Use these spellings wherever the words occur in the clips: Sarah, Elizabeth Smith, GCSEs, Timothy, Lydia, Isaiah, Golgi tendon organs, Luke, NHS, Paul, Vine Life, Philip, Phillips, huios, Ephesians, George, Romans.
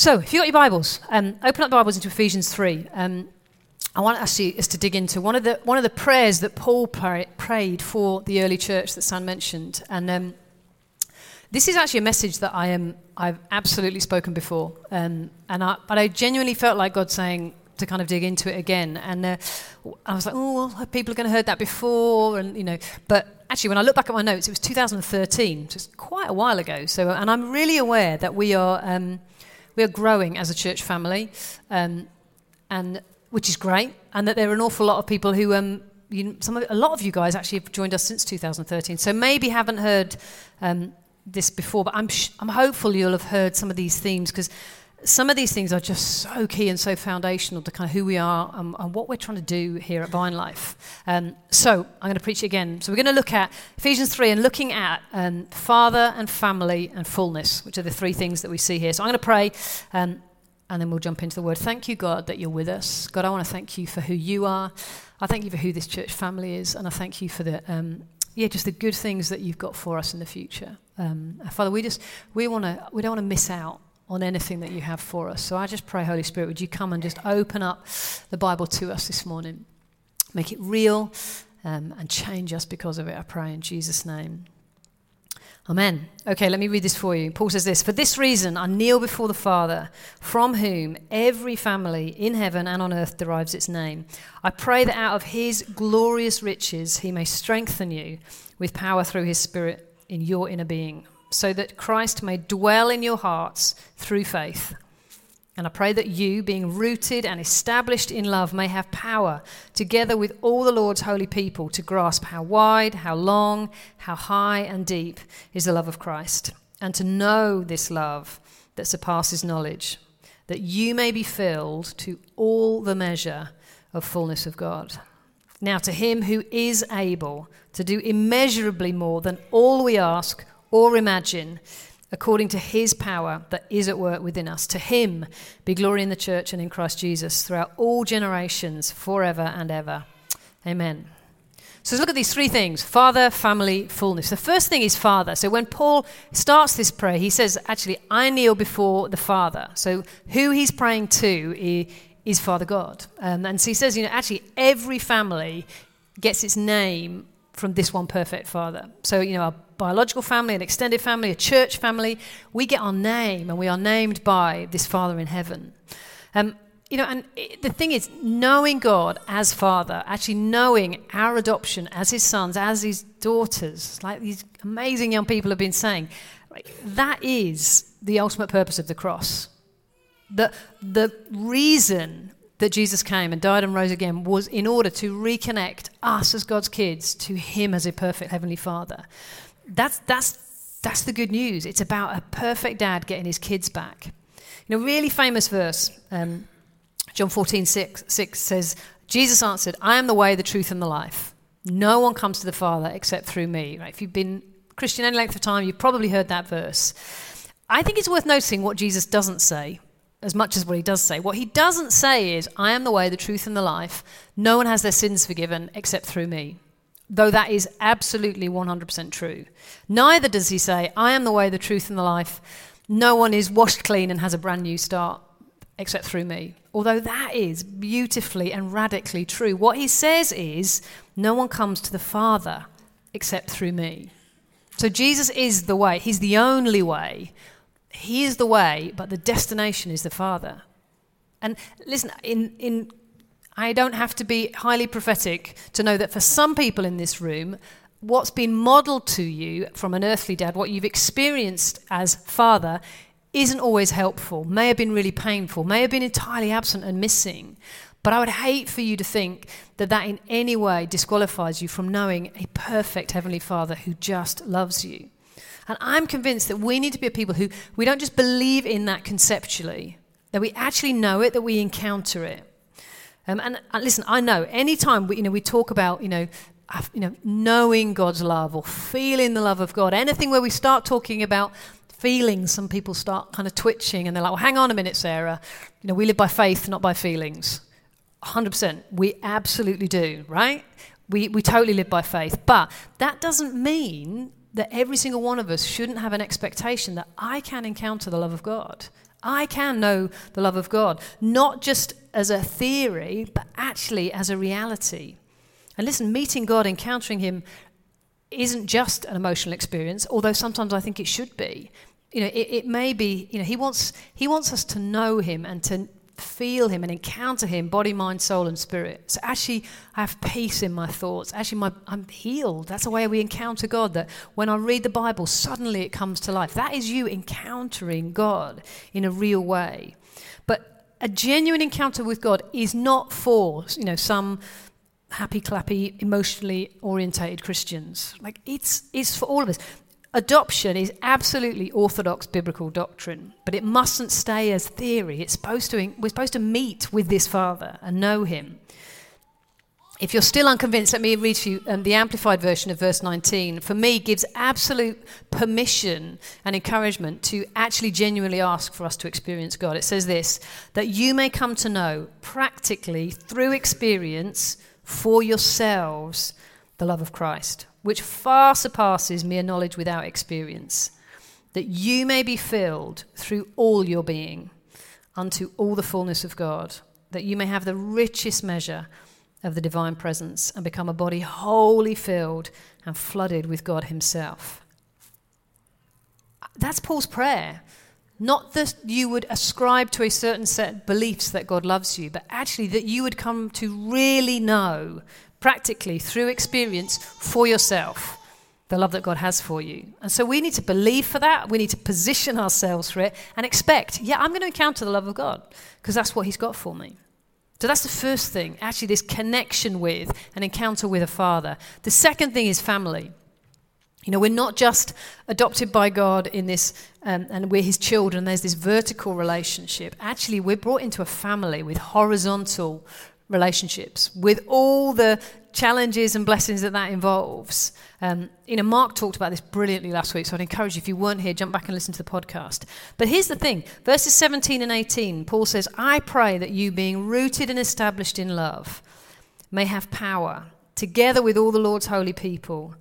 So, if you've got your Bibles, open up the Bibles into Ephesians 3. I want to ask you is to dig into one of the prayers that Paul prayed for the early church that Sam mentioned. And this is actually a message that I've absolutely spoken before, but I genuinely felt like God saying to kind of dig into it again. And I was like, oh, well, people are going to have heard that before, and but. Actually, when I look back at my notes, it was 2013, just quite a while ago. So, and I'm really aware that we are growing as a church family, and which is great. And that there are an awful lot of people who, a lot of you guys actually have joined us since 2013. So maybe haven't heard this before, but I'm hopeful you'll have heard some of these themes, because some of these things are just so key and so foundational to kind of who we are and what we're trying to do here at Vine Life. So I'm going to preach again. So we're going to look at Ephesians 3 and looking at father and family and fullness, which are the three things that we see here. So I'm going to pray and then we'll jump into the word. Thank you, God, that you're with us. God, I want to thank you for who you are. I thank you for who this church family is. And I thank you for the just the good things that you've got for us in the future. Father, we don't want to miss out on anything that you have for us. So I just pray, Holy Spirit, would you come and just open up the Bible to us this morning. Make it real and change us because of it, I pray in Jesus' name. Amen. Okay, let me read this for you. Paul says this, "For this reason I kneel before the Father, from whom every family in heaven and on earth derives its name. I pray that out of his glorious riches he may strengthen you with power through his Spirit in your inner being, so that Christ may dwell in your hearts through faith. And I pray that you, being rooted and established in love, may have power, together with all the Lord's holy people, to grasp how wide, how long, how high and deep is the love of Christ, and to know this love that surpasses knowledge, that you may be filled to all the measure of fullness of God. Now to him who is able to do immeasurably more than all we ask or imagine, according to his power that is at work within us. To him be glory in the church and in Christ Jesus throughout all generations, forever and ever. Amen." So let's look at these three things: father, family, fullness. The first thing is father. So when Paul starts this prayer, he says, actually, I kneel before the Father. So who he's praying to is Father God. And so he says, actually, every family gets its name from this one perfect Father. So, our biological family, an extended family, a church family, we get our name, and we are named by this Father in heaven. The thing is, knowing God as Father, actually knowing our adoption as his sons, as his daughters, like these amazing young people have been saying, that is the ultimate purpose of the cross. The reason that Jesus came and died and rose again was in order to reconnect us as God's kids to him as a perfect heavenly Father. That's the good news. It's about a perfect dad getting his kids back. Really famous verse, John 14:6 says, "Jesus answered, I am the way, the truth, and the life. No one comes to the Father except through me." Right? If you've been Christian any length of time, you've probably heard that verse. I think it's worth noticing what Jesus doesn't say as much as what he does say. What he doesn't say is, I am the way, the truth, and the life. No one has their sins forgiven except through me. Though that is absolutely 100% true. Neither does he say, I am the way, the truth, and the life. No one is washed clean and has a brand new start except through me. Although that is beautifully and radically true. What he says is, no one comes to the Father except through me. So Jesus is the way. He's the only way. He is the way, but the destination is the Father. And listen, I don't have to be highly prophetic to know that for some people in this room, what's been modelled to you from an earthly dad, what you've experienced as Father, isn't always helpful, may have been really painful, may have been entirely absent and missing. But I would hate for you to think that in any way disqualifies you from knowing a perfect Heavenly Father who just loves you. And I'm convinced that we need to be a people who, we don't just believe in that conceptually, that we actually know it, that we encounter it. And listen, I know any time we talk about knowing God's love or feeling the love of God, anything where we start talking about feelings, some people start kind of twitching and they're like, "Well, hang on a minute, Sarah. We live by faith, not by feelings." 100%, we absolutely do, right? We totally live by faith, but that doesn't mean that every single one of us shouldn't have an expectation that I can encounter the love of God. I can know the love of God, not just as a theory, but actually as a reality. And listen, meeting God, encountering him, isn't just an emotional experience, although sometimes I think it should be. You know, it may be, you know, he wants us to know him and to feel him and encounter him, body, mind, soul, and spirit. So actually, I have peace in my thoughts. Actually, I'm healed. That's the way we encounter God, that when I read the Bible, suddenly it comes to life. That is you encountering God in a real way. But a genuine encounter with God is not for, you know, some happy-clappy, emotionally orientated Christians. Like, it's for all of us. Adoption is absolutely orthodox biblical doctrine, but it mustn't stay as theory. We're supposed to meet with this Father and know him. If you're still unconvinced, let me read to you the Amplified version of verse 19. For me, gives absolute permission and encouragement to actually genuinely ask for us to experience God. It says this, that you may come to know practically through experience for yourselves the love of Christ, which far surpasses mere knowledge without experience, that you may be filled through all your being unto all the fullness of God, that you may have the richest measure of the divine presence and become a body wholly filled and flooded with God himself. That's Paul's prayer. Not that you would ascribe to a certain set of beliefs that God loves you, but actually that you would come to really know practically through experience for yourself the love that God has for you. And so we need to believe for that. We need to position ourselves for it and expect, yeah, I'm going to encounter the love of God because that's what he's got for me. So that's the first thing, actually this connection with an encounter with a Father. The second thing is family. You know, we're not just adopted by God in this, and we're his children. There's this vertical relationship. Actually, we're brought into a family with horizontal relationships, with all the challenges and blessings that involves. You know, Mark talked about this brilliantly last week, so I'd encourage you, if you weren't here, jump back and listen to the podcast. But here's the thing, verses 17 and 18, Paul says, I pray that you, being rooted and established in love, may have power, together with all the Lord's holy people,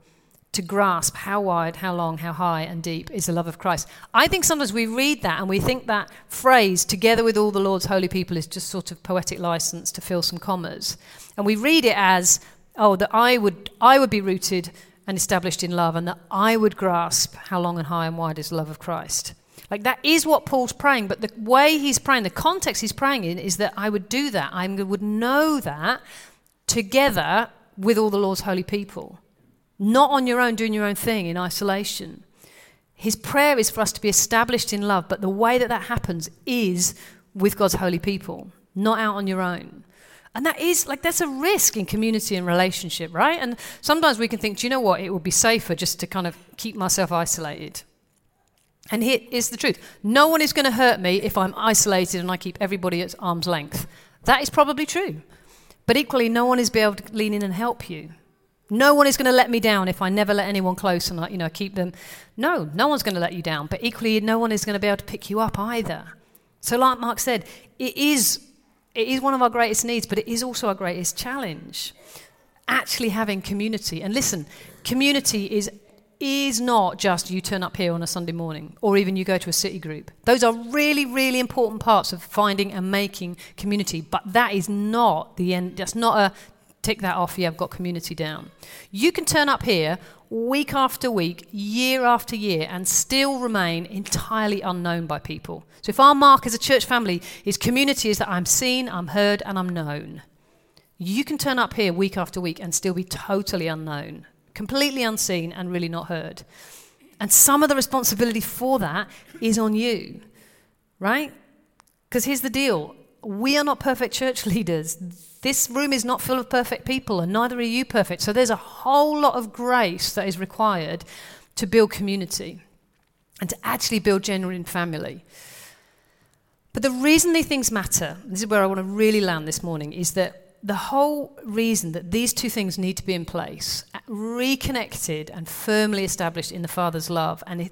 to grasp how wide, how long, how high and deep is the love of Christ. I think sometimes we read that and we think that phrase, together with all the Lord's holy people, is just sort of poetic license to fill some commas. And we read it as, oh, that I would be rooted and established in love and that I would grasp how long and high and wide is the love of Christ. Like, that is what Paul's praying, but the way he's praying, the context he's praying in is that I would do that. I would know that together with all the Lord's holy people. Not on your own, doing your own thing in isolation. His prayer is for us to be established in love, but the way that happens is with God's holy people, not out on your own. And that is, like, that's a risk in community and relationship, right? And sometimes we can think, do you know what, it would be safer just to kind of keep myself isolated. And here is the truth. No one is going to hurt me if I'm isolated and I keep everybody at arm's length. That is probably true. But equally, no one is be able to lean in and help you. No one is going to let me down if I never let anyone close and I, you know, keep them. No, no one's going to let you down. But equally, no one is going to be able to pick you up either. So like Mark said, it is one of our greatest needs, but it is also our greatest challenge. Actually having community. And listen, community is not just you turn up here on a Sunday morning or even you go to a city group. Those are really, really important parts of finding and making community. But that is not the end. That's not a tick that off, yeah, I've got community down. You can turn up here week after week, year after year, and still remain entirely unknown by people. So if our mark as a church family is community, is that I'm seen, I'm heard, and I'm known. You can turn up here week after week and still be totally unknown, completely unseen, and really not heard. And some of the responsibility for that is on you, right? Because here's the deal. We are not perfect church leaders. This room is not full of perfect people, and neither are you perfect. So there's a whole lot of grace that is required to build community and to actually build genuine family. But the reason these things matter, this is where I want to really land this morning, is that the whole reason that these two things need to be in place, reconnected and firmly established in the Father's love and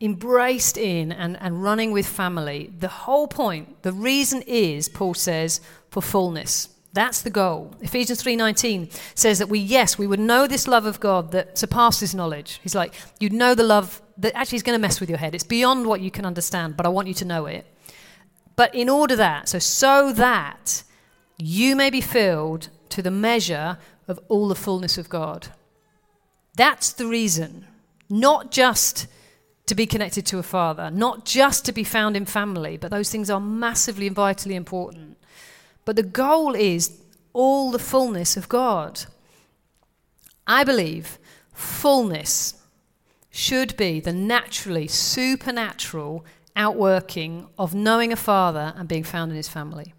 embraced in and running with family, the whole point, the reason is, Paul says, for fullness. That's the goal. Ephesians 3:19 says that we would know this love of God that surpasses knowledge. He's like, you'd know the love that actually is going to mess with your head. It's beyond what you can understand, but I want you to know it. But in order that, so that you may be filled to the measure of all the fullness of God. That's the reason. Not just to be connected to a father, not just to be found in family, but those things are massively and vitally important. But the goal is all the fullness of God. I believe fullness should be the naturally supernatural outworking of knowing a father and being found in his family.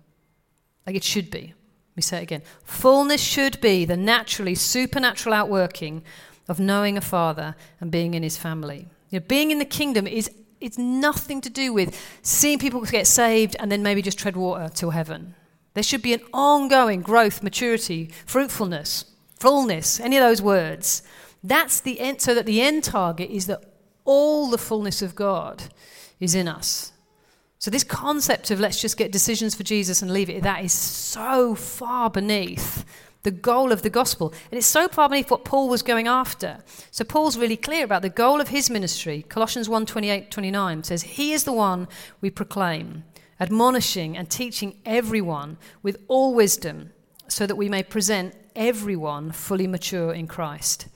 Like it should be. Let me say it again. Fullness should be the naturally supernatural outworking of knowing a father and being in his family. You know, being in the kingdom it's nothing to do with seeing people get saved and then maybe just tread water till heaven. There should be an ongoing growth, maturity, fruitfulness, fullness, any of those words. That's the end, so that the end target is that all the fullness of God is in us. So this concept of let's just get decisions for Jesus and leave it, that is so far beneath the goal of the gospel. And it's so far beneath what Paul was going after. So Paul's really clear about the goal of his ministry. Colossians 1, 28, 29 says, "He is the one we proclaim, admonishing and teaching everyone with all wisdom, so that we may present everyone fully mature in Christ.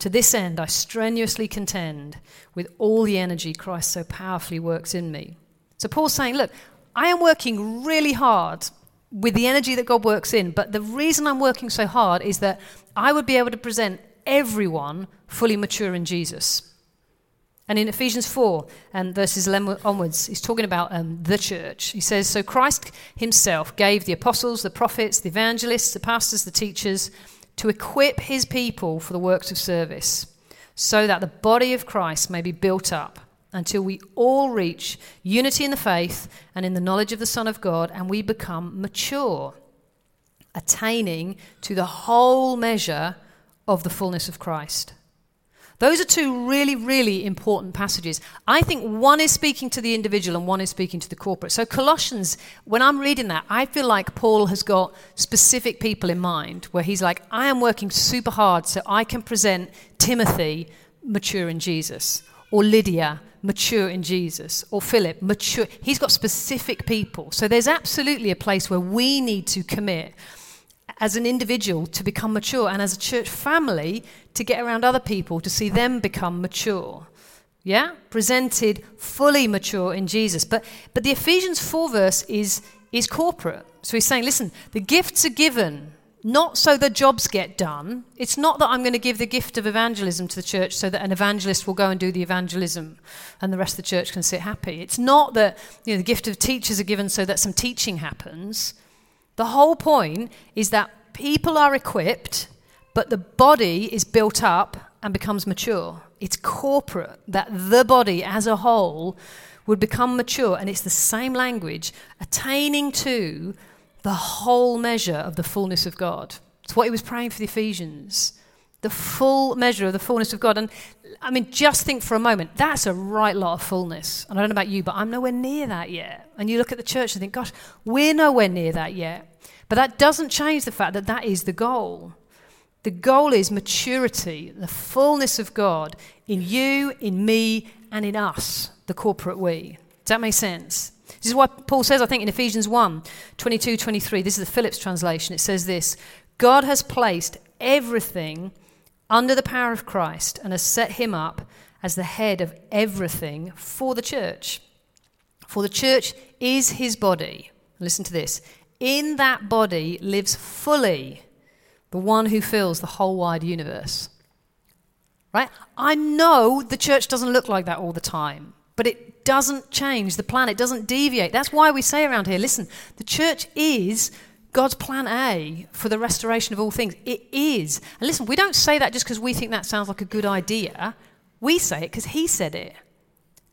To this end, I strenuously contend with all the energy Christ so powerfully works in me." So Paul's saying, look, I am working really hard with the energy that God works in, but the reason I'm working so hard is that I would be able to present everyone fully mature in Jesus. And in Ephesians 4 and verses 11 onwards, he's talking about the church. He says, "So Christ himself gave the apostles, the prophets, the evangelists, the pastors, the teachers, to equip his people for the works of service, so that the body of Christ may be built up until we all reach unity in the faith and in the knowledge of the Son of God, and we become mature, attaining to the whole measure of the fullness of Christ." Those are two really, really important passages. I think one is speaking to the individual and one is speaking to the corporate. So Colossians, when I'm reading that, I feel like Paul has got specific people in mind where he's like, I am working super hard so I can present Timothy mature in Jesus, or Lydia mature in Jesus, or Philip mature. He's got specific people. So there's absolutely a place where we need to commit as an individual to become mature, and as a church family to get around other people to see them become mature. Yeah? Presented fully mature in Jesus. But the Ephesians 4 verse is corporate. So he's saying, listen, the gifts are given not so the jobs get done. It's not that I'm going to give the gift of evangelism to the church so that an evangelist will go and do the evangelism and the rest of the church can sit happy. It's not that, you know, the gift of teachers are given so that some teaching happens. The whole point is that people are equipped, but the body is built up and becomes mature. It's corporate, that the body as a whole would become mature, and it's the same language, attaining to the whole measure of the fullness of God. It's what he was praying for the Ephesians, the full measure of the fullness of God. And I mean, just think for a moment, that's a right lot of fullness. And I don't know about you, but I'm nowhere near that yet. And you look at the church and think, gosh, we're nowhere near that yet. But that doesn't change the fact that that is the goal. The goal is maturity, the fullness of God in you, in me, and in us, the corporate we. Does that make sense? This is why Paul says, I think, in Ephesians 1, 22, 23, this is the Phillips translation, it says this, "God has placed everything under the power of Christ and has set him up as the head of everything for the church. For the church is his body." Listen to this. "In that body lives fully the one who fills the whole wide universe." Right? I know the church doesn't look like that all the time, but it doesn't change the plan. It doesn't deviate. That's why we say around here, listen, the church is God's plan A for the restoration of all things. It is. And listen, we don't say that just because we think that sounds like a good idea. We say it because he said it.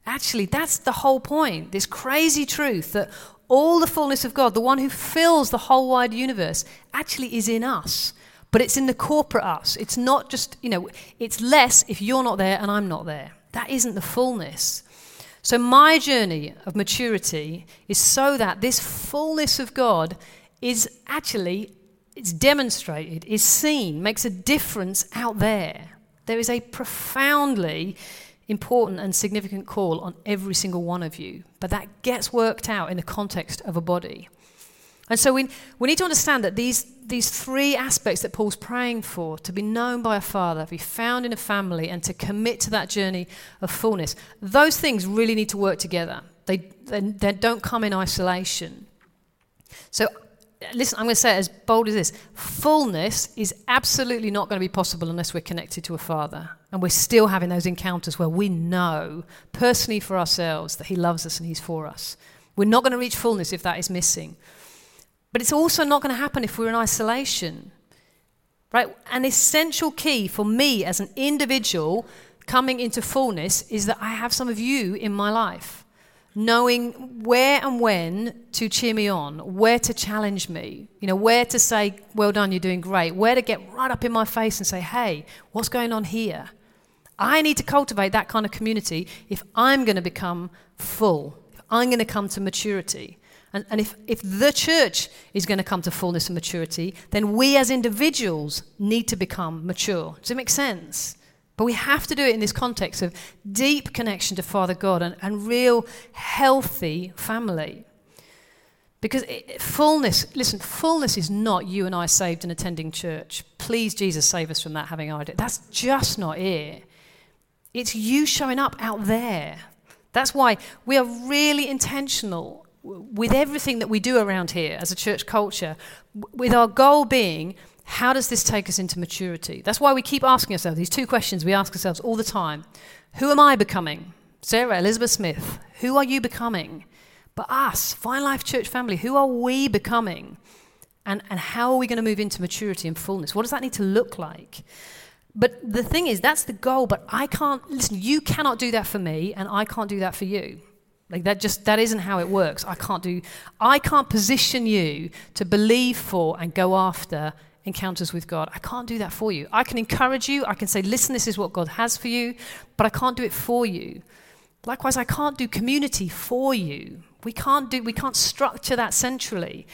Actually, that's the whole point, this crazy truth that all the fullness of God, the one who fills the whole wide universe, actually is in us. But it's in the corporate us. It's not just, you know, it's less if you're not there and I'm not there. That isn't the fullness. So my journey of maturity is so that this fullness of God is actually, it's demonstrated, is seen, makes a difference out there. There is a profoundly important and significant call on every single one of you. But that gets worked out in the context of a body. And so we need to understand that these three aspects that Paul's praying for, to be known by a father, to be found in a family, and to commit to that journey of fullness, those things really need to work together. They don't come in isolation. So listen, I'm going to say it as bold as this. Fullness is absolutely not going to be possible unless we're connected to a father. And we're still having those encounters where we know personally for ourselves that he loves us and he's for us. We're not going to reach fullness if that is missing. But it's also not going to happen if we're in isolation, right? An essential key for me as an individual coming into fullness is that I have some of you in my life, knowing where and when to cheer me on, where to challenge me, where to say, well done, you're doing great, where to get right up in my face and say, hey, what's going on here? I need to cultivate that kind of community if I'm going to become full, if I'm going to come to maturity. And if the church is going to come to fullness and maturity, then we as individuals need to become mature. Does it make sense? But we have to do it in this context of deep connection to Father God and real healthy family. Because fullness is not you and I saved and attending church. Please, Jesus, save us from that, having our idea. That's just not it. It's you showing up out there. That's why we are really intentional with everything that we do around here as a church culture, with our goal being, how does this take us into maturity? That's why we keep asking ourselves these two questions we ask ourselves all the time. Who am I becoming? Sarah, Elizabeth Smith, who are you becoming? But us, Vine Life Church family, who are we becoming? And how are we going to move into maturity and fullness? What does that need to look like? But the thing is, that's the goal, but you cannot do that for me, and I can't do that for you. Like that isn't how it works. I can't position you to believe for and go after encounters with God. I can't do that for you. I can encourage you. I can say, listen, this is what God has for you, but I can't do it for you. Likewise, I can't do community for you. We can't structure that centrally.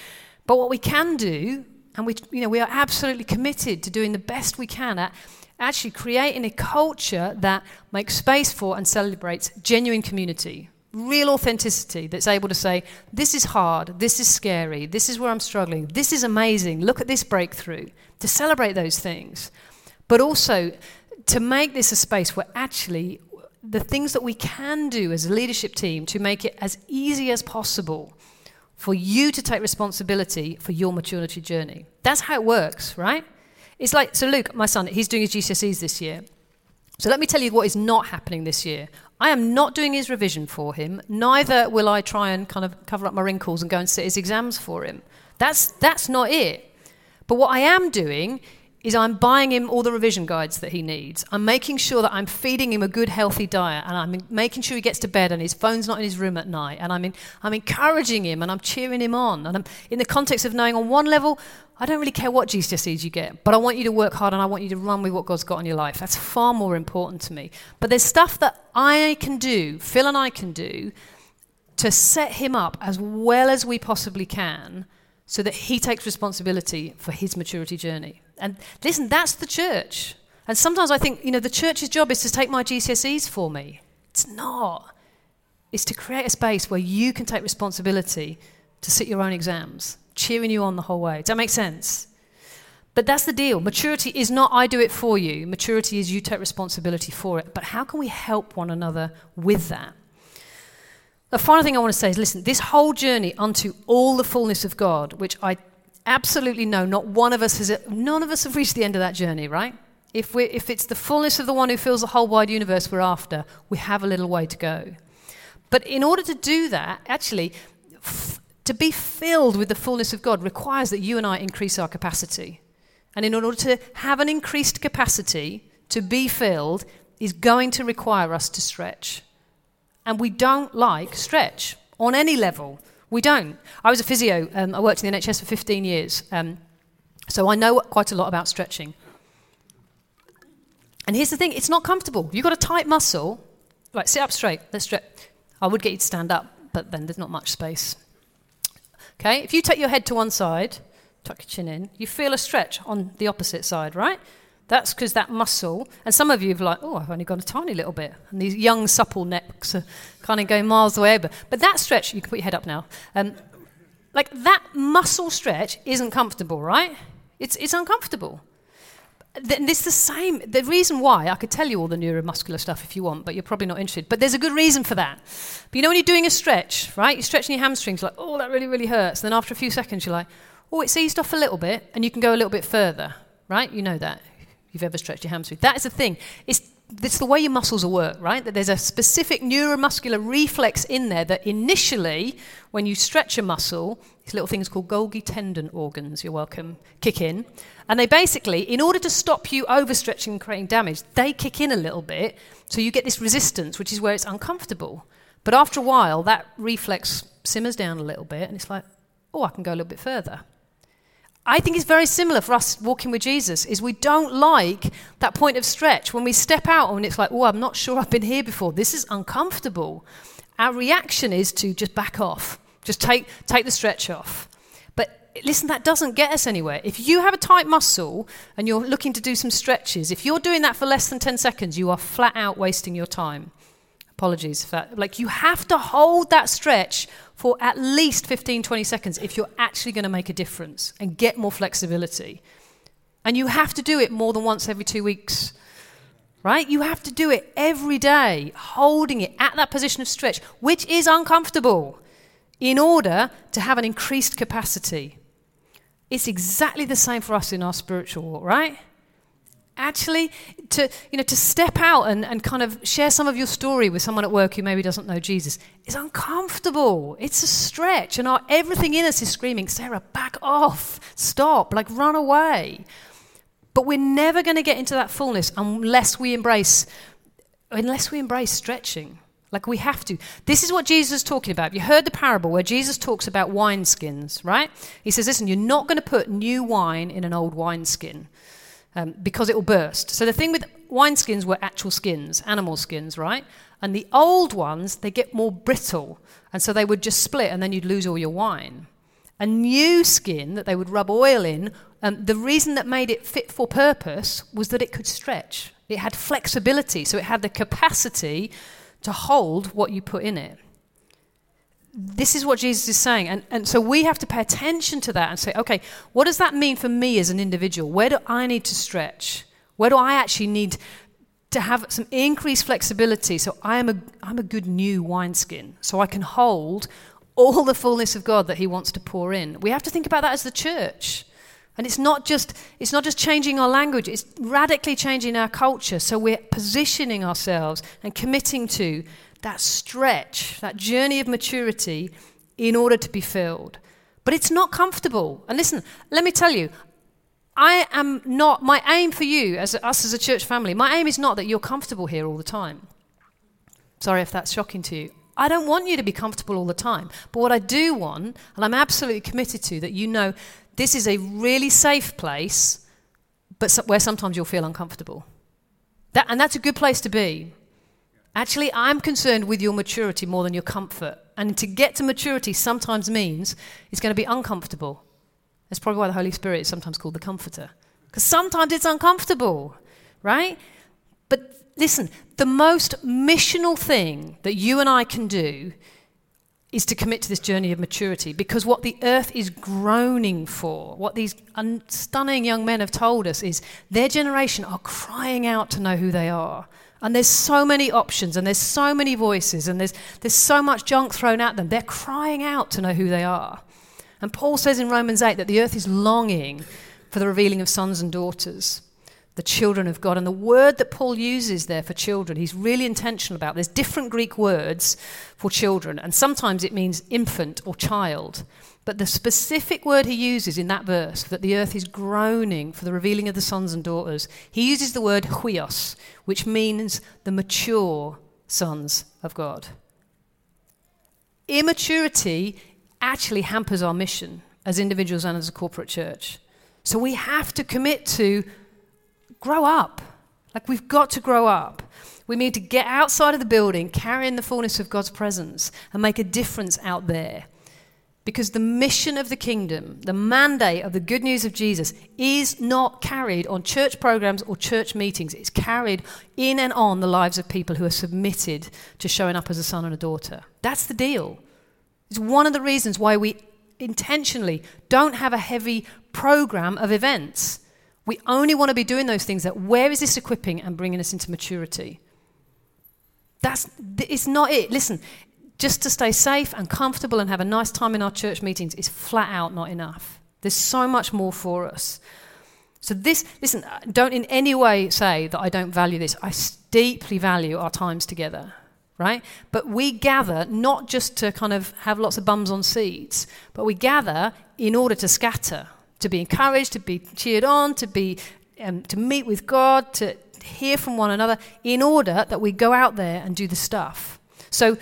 But what we can do, and we are absolutely committed to doing the best we can at actually creating a culture that makes space for and celebrates genuine community. Real authenticity that's able to say, this is hard, this is scary, this is where I'm struggling, this is amazing, look at this breakthrough, to celebrate those things. But also to make this a space where actually the things that we can do as a leadership team to make it as easy as possible for you to take responsibility for your maturity journey. That's how it works, right? It's like, so Luke, my son, he's doing his GCSEs this year. So let me tell you what is not happening this year. I am not doing his revision for him, neither will I try and kind of cover up my wrinkles and go and sit his exams for him. That's not it. But what I am doing is I'm buying him all the revision guides that he needs. I'm making sure that I'm feeding him a good, healthy diet, and I'm making sure he gets to bed and his phone's not in his room at night, and I'm encouraging him and I'm cheering him on. And I'm in the context of knowing on one level, I don't really care what GCSEs you get, but I want you to work hard and I want you to run with what God's got in your life. That's far more important to me. But there's stuff that I can do, Phil and I can do, to set him up as well as we possibly can so that he takes responsibility for his maturity journey. And listen, that's the church. And sometimes I think, the church's job is to take my GCSEs for me. It's not. It's to create a space where you can take responsibility to sit your own exams, cheering you on the whole way. Does that make sense? But that's the deal. Maturity is not I do it for you. Maturity is you take responsibility for it. But how can we help one another with that? The final thing I want to say is, listen, this whole journey unto all the fullness of God, which I absolutely know none of us have reached the end of that journey, right? If it's the fullness of the one who fills the whole wide universe we're after, we have a little way to go. But in order to do that, actually, to be filled with the fullness of God requires that you and I increase our capacity. And in order to have an increased capacity to be filled is going to require us to stretch. And we don't like stretch on any level. We don't. I was a physio. I worked in the NHS for 15 years. So I know quite a lot about stretching. And here's the thing. It's not comfortable. You've got a tight muscle. Right, sit up straight. Let's stretch. I would get you to stand up, but then there's not much space. Okay, if you take your head to one side, tuck your chin in, you feel a stretch on the opposite side, right? That's because that muscle, and some of you have like, oh, I've only got a tiny little bit. And these young, supple necks are kind of going miles away. But that stretch, you can put your head up now. Like that muscle stretch isn't comfortable, right? It's uncomfortable. And it's the same. The reason why, I could tell you all the neuromuscular stuff if you want, but you're probably not interested. But there's a good reason for that. But you know when you're doing a stretch, right? You're stretching your hamstrings, like, oh, that really, really hurts. And then after a few seconds, you're like, oh, it's eased off a little bit, and you can go a little bit further, right? You know that. You've ever stretched your hamstring. That is the thing. It's the way your muscles work, right? That there's a specific neuromuscular reflex in there that initially, when you stretch a muscle, these little things called Golgi tendon organs, you're welcome, kick in. And they basically, in order to stop you overstretching and creating damage, they kick in a little bit, so you get this resistance, which is where it's uncomfortable. But after a while, that reflex simmers down a little bit, and it's like, oh, I can go a little bit further. I think it's very similar for us walking with Jesus, is we don't like that point of stretch. When we step out and it's like, oh, I'm not sure I've been here before. This is uncomfortable. Our reaction is to just back off. Just take the stretch off. But listen, that doesn't get us anywhere. If you have a tight muscle and you're looking to do some stretches, if you're doing that for less than 10 seconds, you are flat out wasting your time. Apologies for that. Like, you have to hold that stretch for at least 15, 20 seconds if you're actually going to make a difference and get more flexibility. And you have to do it more than once every 2 weeks, right? You have to do it every day, holding it at that position of stretch, which is uncomfortable, in order to have an increased capacity. It's exactly the same for us in our spiritual walk, right? Actually, to step out and kind of share some of your story with someone at work who maybe doesn't know Jesus is uncomfortable. It's a stretch, and everything in us is screaming, Sarah, back off, stop, like run away. But we're never going to get into that fullness unless we embrace stretching. Like, we have to. This is what Jesus is talking about. You heard the parable where Jesus talks about wineskins, right? He says, listen, you're not going to put new wine in an old wineskin. Because it will burst. So the thing with wineskins were actual skins, animal skins, right? And the old ones, they get more brittle. And so they would just split and then you'd lose all your wine. A new skin that they would rub oil in, the reason that made it fit for purpose was that it could stretch. It had flexibility. So it had the capacity to hold what you put in it. This is what Jesus is saying. And so we have to pay attention to that and say, okay, what does that mean for me as an individual? Where do I need to stretch? Where do I actually need to have some increased flexibility so I'm a good new wineskin, so I can hold all the fullness of God that he wants to pour in? We have to think about that as the church. And it's not just changing our language, it's radically changing our culture. So we're positioning ourselves and committing to that stretch, that journey of maturity in order to be filled. But it's not comfortable. And listen, let me tell you, my aim for you, as us as a church family, my aim is not that you're comfortable here all the time. Sorry if that's shocking to you. I don't want you to be comfortable all the time. But what I do want, and I'm absolutely committed to, that you know this is a really safe place, but where sometimes you'll feel uncomfortable. And that's a good place to be. Actually, I'm concerned with your maturity more than your comfort. And to get to maturity sometimes means it's going to be uncomfortable. That's probably why the Holy Spirit is sometimes called the Comforter. Because sometimes it's uncomfortable, right? But listen, the most missional thing that you and I can do is to commit to this journey of maturity. Because what the earth is groaning for, what these stunning young men have told us, is their generation are crying out to know who they are. And there's so many options, and there's so many voices, and there's so much junk thrown at them. They're crying out to know who they are. And Paul says in Romans 8 that the earth is longing for the revealing of sons and daughters, the children of God. And the word that Paul uses there for children, he's really intentional about. There's different Greek words for children, and sometimes it means infant or child. But the specific word he uses in that verse, that the earth is groaning for the revealing of the sons and daughters, he uses the word huios, which means the mature sons of God. Immaturity actually hampers our mission as individuals and as a corporate church. So we have to commit to grow up. Like, we've got to grow up. We need to get outside of the building, carrying the fullness of God's presence, and make a difference out there. Because the mission of the kingdom, the mandate of the good news of Jesus, is not carried on church programs or church meetings. It's carried in and on the lives of people who are submitted to showing up as a son and a daughter. That's the deal. It's one of the reasons why we intentionally don't have a heavy program of events. We only want to be doing those things that, where is this equipping and bringing us into maturity? It's not it. Listen, just to stay safe and comfortable and have a nice time in our church meetings is flat out not enough. There's so much more for us. So listen, don't in any way say that I don't value this. I deeply value our times together, right? But we gather not just to kind of have lots of bums on seats, but we gather in order to scatter, to be encouraged, to be cheered on, to meet with God, to hear from one another, in order that we go out there and do the stuff. So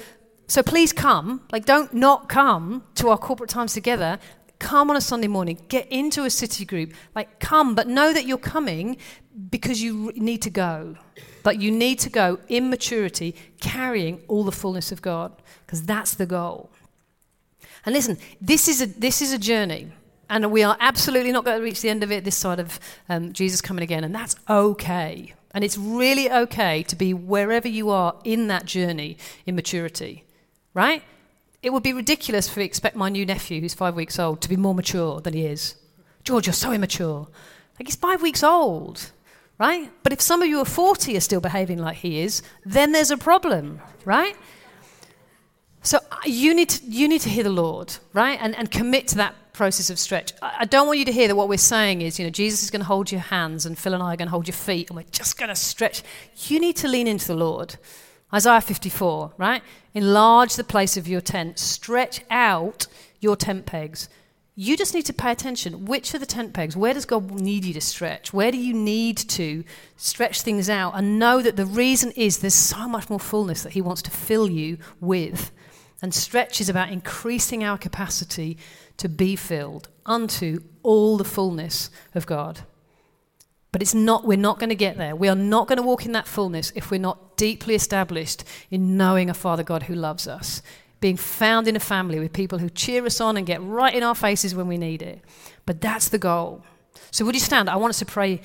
please come, don't not come to our corporate times together. Come on a Sunday morning, get into a city group, come, but know that you're coming because you need to go. But you need to go in maturity, carrying all the fullness of God, because that's the goal. And listen, this is a journey, and we are absolutely not going to reach the end of it this side of Jesus coming again, and that's okay. And it's really okay to be wherever you are in that journey in maturity. Right? It would be ridiculous if we expect my new nephew, who's 5 weeks old, to be more mature than he is. George, you're so immature. He's 5 weeks old, right? But if some of you are 40 are still behaving like he is, then there's a problem, right? So you need to hear the Lord, right? And commit to that process of stretch. I don't want you to hear that what we're saying is, Jesus is going to hold your hands and Phil and I are going to hold your feet and we're just going to stretch. You need to lean into the Lord. Isaiah 54, right? Enlarge the place of your tent. Stretch out your tent pegs. You just need to pay attention. Which are the tent pegs? Where does God need you to stretch? Where do you need to stretch things out? And know that the reason is there's so much more fullness that he wants to fill you with. And stretch is about increasing our capacity to be filled unto all the fullness of God. But we're not going to get there. We are not going to walk in that fullness if we're not deeply established in knowing a Father God who loves us, being found in a family with people who cheer us on and get right in our faces when we need it. But that's the goal. So would you stand? I want us to pray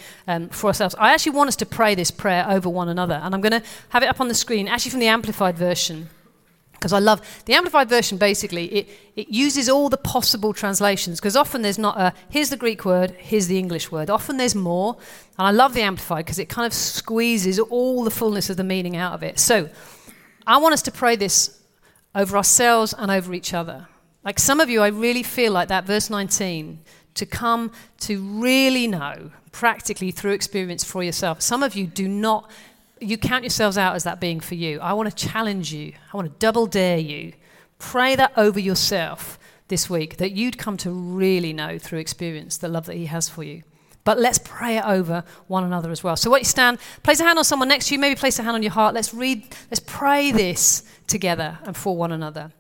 for ourselves. I actually want us to pray this prayer over one another. And I'm going to have it up on the screen, actually from the Amplified Version. Because I love the Amplified Version. Basically, it uses all the possible translations, because often there's not here's the Greek word, here's the English word. Often there's more. And I love the Amplified because it kind of squeezes all the fullness of the meaning out of it. So I want us to pray this over ourselves and over each other. Like some of you, I really feel like that verse 19, to come to really know practically through experience for yourself. Some of you do not. You count yourselves out as that being for you. I want to challenge you. I want to double dare you. Pray that over yourself this week, that you'd come to really know through experience the love that he has for you. But let's pray it over one another as well. So why don't you stand, place a hand on someone next to you, maybe place a hand on your heart. Let's pray this together and for one another.